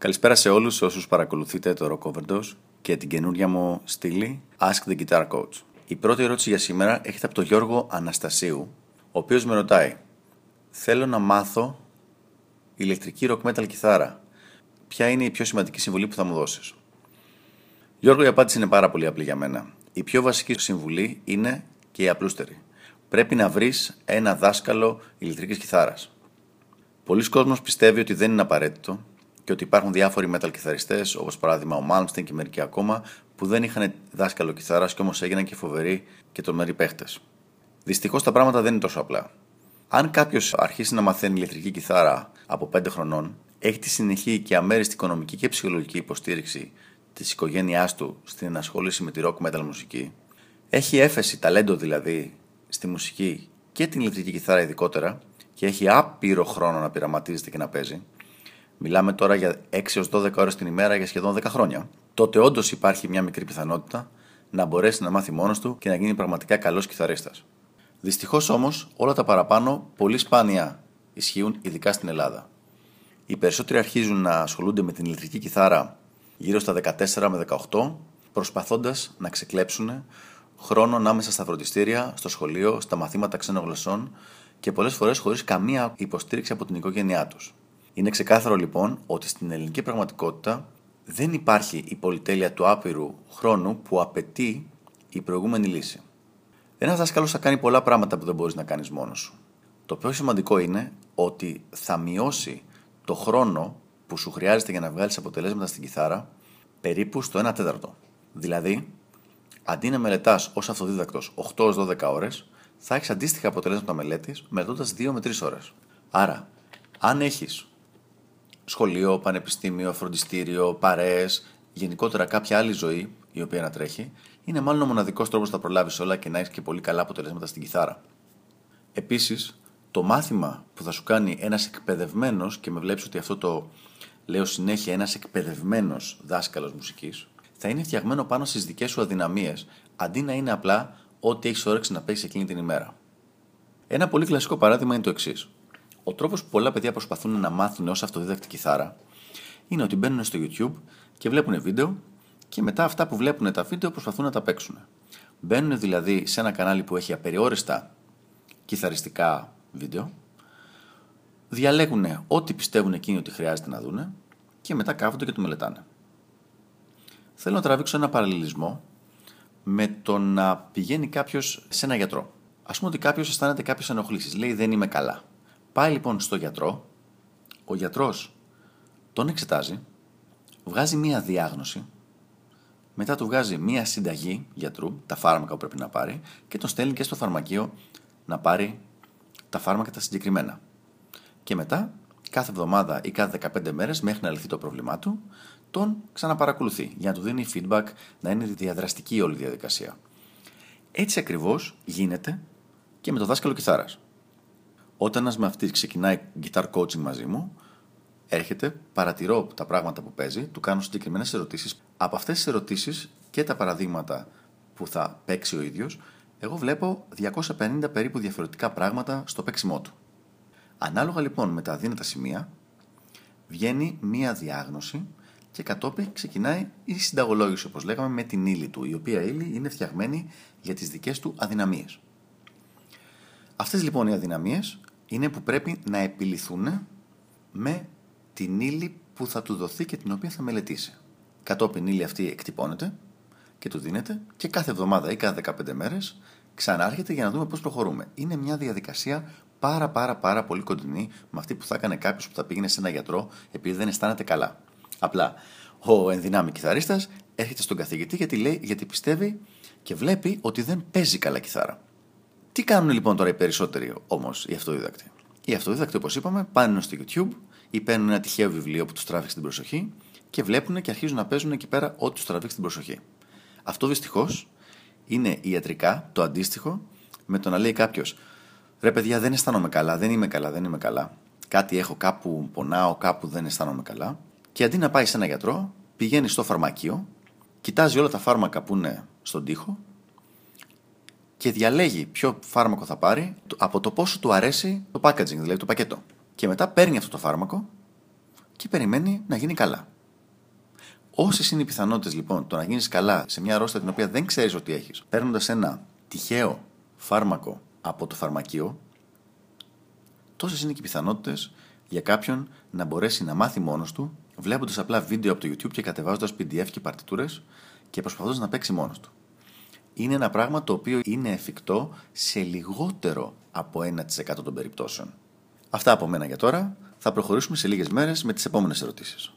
Καλησπέρα σε όλους όσους παρακολουθείτε το Rock Overdose και την καινούρια μου στήλη Ask the Guitar Coach. Η πρώτη ερώτηση για σήμερα έρχεται από τον Γιώργο Αναστασίου, ο οποίος με ρωτάει: θέλω να μάθω ηλεκτρική rock metal κιθάρα. Ποια είναι η πιο σημαντική συμβουλή που θα μου δώσεις? Γιώργο, η απάντηση είναι πάρα πολύ απλή για μένα. Η πιο βασική συμβουλή είναι και η απλούστερη. Πρέπει να βρεις ένα δάσκαλο ηλεκτρικής κιθάρας. Πολλοί κόσμος πιστεύει ότι δεν είναι απαραίτητο και ότι υπάρχουν διάφοροι metal κιθαριστές, όπως παράδειγμα ο Malmsteen και μερικοί ακόμα, που δεν είχαν δάσκαλο κιθάρας και όμως έγιναν και φοβεροί και τρομεροί παίχτες. Δυστυχώς τα πράγματα δεν είναι τόσο απλά. Αν κάποιος αρχίσει να μαθαίνει ηλεκτρική κιθάρα από 5 χρονών, έχει τη συνεχή και αμέριστη οικονομική και ψυχολογική υποστήριξη της οικογένειάς του στην ενασχόληση με τη rock metal μουσική, έχει έφεση, ταλέντο δηλαδή στη μουσική και την ηλεκτρική κιθάρα ειδικότερα, και έχει άπειρο χρόνο να πειραματίζεται και να παίζει. Μιλάμε τώρα για 6-12 ώρες την ημέρα για σχεδόν 10 χρόνια. Τότε όντως υπάρχει μια μικρή πιθανότητα να μπορέσει να μάθει μόνος του και να γίνει πραγματικά καλός κιθαρίστας. Δυστυχώς όμως, όλα τα παραπάνω πολύ σπάνια ισχύουν, ειδικά στην Ελλάδα. Οι περισσότεροι αρχίζουν να ασχολούνται με την ηλεκτρική κιθάρα γύρω στα 14 με 18, προσπαθώντας να ξεκλέψουν χρόνο ανάμεσα στα φροντιστήρια, στο σχολείο, στα μαθήματα ξένων γλωσσών και πολλές φορές χωρίς καμία υποστήριξη από την οικογένειά τους. Είναι ξεκάθαρο λοιπόν ότι στην ελληνική πραγματικότητα δεν υπάρχει η πολυτέλεια του άπειρου χρόνου που απαιτεί η προηγούμενη λύση. Ένας δάσκαλος θα κάνει πολλά πράγματα που δεν μπορείς να κάνεις μόνος σου. Το πιο σημαντικό είναι ότι θα μειώσει το χρόνο που σου χρειάζεται για να βγάλεις αποτελέσματα στην κιθάρα περίπου στο 1 τέταρτο. Δηλαδή, αντί να μελετάς ως αυτοδίδακτος 8-12 ώρες, θα έχεις αντίστοιχα αποτελέσματα μελέτης μελετώντας 2 με 3 ώρες. Άρα, αν έχεις σχολείο, πανεπιστήμιο, φροντιστήριο, παρέες, γενικότερα κάποια άλλη ζωή η οποία να τρέχει, είναι μάλλον ο μοναδικός τρόπος που θα προλάβεις όλα και να έχεις και πολύ καλά αποτελέσματα στην κιθάρα. Επίσης, το μάθημα που θα σου κάνει ένας εκπαιδευμένος, και με βλέπεις ότι αυτό το λέω συνέχεια, ένας εκπαιδευμένος δάσκαλος μουσικής, θα είναι φτιαγμένο πάνω στις δικές σου αδυναμίες, αντί να είναι απλά ό,τι έχεις όρεξη να παίξεις εκείνη την ημέρα. Ένα πολύ κλασικό παράδειγμα είναι το εξής. Ο τρόπος που πολλά παιδιά προσπαθούν να μάθουν ως αυτοδίδακτη κιθάρα είναι ότι μπαίνουν στο YouTube και βλέπουν βίντεο και μετά αυτά που βλέπουν τα βίντεο προσπαθούν να τα παίξουν. Μπαίνουν δηλαδή σε ένα κανάλι που έχει απεριόριστα κιθαριστικά βίντεο, διαλέγουν ό,τι πιστεύουν εκείνοι ότι χρειάζεται να δουν και μετά κάθονται και το μελετάνε. Θέλω να τραβήξω ένα παραλληλισμό με το να πηγαίνει κάποιος σε ένα γιατρό. Ας πούμε ότι κάποιος αισθάνεται κάποιες ενοχλήσεις, λέει δεν είμαι καλά. Πάει λοιπόν στο γιατρό, ο γιατρός τον εξετάζει, βγάζει μία διάγνωση, μετά του βγάζει μία συνταγή γιατρού, τα φάρμακα που πρέπει να πάρει, και τον στέλνει και στο φαρμακείο να πάρει τα φάρμακα τα συγκεκριμένα. Και μετά, κάθε εβδομάδα ή κάθε 15 μέρες, μέχρι να λυθεί το πρόβλημά του, τον ξαναπαρακολουθεί για να του δίνει feedback, να είναι διαδραστική όλη η διαδικασία. Έτσι ακριβώς γίνεται και με το δάσκαλο κιθάρας. Όταν ένας με αυτή ξεκινάει guitar coaching μαζί μου, έρχεται, παρατηρώ τα πράγματα που παίζει, του κάνω συγκεκριμένες ερωτήσεις. Από αυτές τις ερωτήσεις και τα παραδείγματα που θα παίξει ο ίδιος, εγώ βλέπω 250 περίπου διαφορετικά πράγματα στο παίξιμό του. Ανάλογα λοιπόν με τα αδύνατα σημεία, βγαίνει μία διάγνωση και κατόπιν ξεκινάει η συνταγολόγηση, όπως λέγαμε, με την ύλη του, η οποία ύλη είναι φτιαγμένη για τις δικές του αδυναμίες. Αυτές λοιπόν οι αδυναμίες είναι που πρέπει να επιληθούν με την ύλη που θα του δοθεί και την οποία θα μελετήσει. Κατόπιν η ύλη αυτή εκτυπώνεται και του δίνεται και κάθε εβδομάδα ή κάθε 15 μέρες ξανάρχεται για να δούμε πώς προχωρούμε. Είναι μια διαδικασία πάρα πολύ κοντινή με αυτή που θα έκανε κάποιος που θα πήγαινε σε ένα γιατρό επειδή δεν αισθάνεται καλά. Απλά ο ενδυνάμει κιθαρίστας έρχεται στον καθηγητή γιατί πιστεύει και βλέπει ότι δεν παίζει καλά κιθάρα. Τι κάνουν λοιπόν τώρα οι περισσότεροι όμως οι αυτοδίδακτοι? Οι αυτοδίδακτοι, όπως είπαμε, πάνε στο YouTube ή παίρνουν ένα τυχαίο βιβλίο που τους τράβηξε την προσοχή και βλέπουν και αρχίζουν να παίζουν εκεί πέρα ό,τι τους τραβήξει την προσοχή. Αυτό δυστυχώς είναι ιατρικά το αντίστοιχο με το να λέει κάποιος: ρε παιδιά, δεν αισθάνομαι καλά, δεν είμαι καλά. Κάτι έχω, κάπου πονάω, κάπου δεν αισθάνομαι καλά. Και αντί να πάει σε ένα γιατρό, πηγαίνει στο φαρμακείο, κοιτάζει όλα τα φάρμακα που είναι στον τοίχο και διαλέγει ποιο φάρμακο θα πάρει από το πόσο του αρέσει το packaging, δηλαδή το πακέτο. Και μετά παίρνει αυτό το φάρμακο και περιμένει να γίνει καλά. Όσες είναι οι πιθανότητες λοιπόν το να γίνεις καλά σε μια αρρώστια την οποία δεν ξέρεις ότι έχεις, παίρνοντας ένα τυχαίο φάρμακο από το φαρμακείο, τόσες είναι και οι πιθανότητες για κάποιον να μπορέσει να μάθει μόνος του, βλέποντας απλά βίντεο από το YouTube και κατεβάζοντας PDF και παρτιτούρες και προσπαθώντας να παίξει μόνος του. Είναι ένα πράγμα το οποίο είναι εφικτό σε λιγότερο από 1% των περιπτώσεων. Αυτά από μένα για τώρα. Θα προχωρήσουμε σε λίγες μέρες με τις επόμενες ερωτήσεις.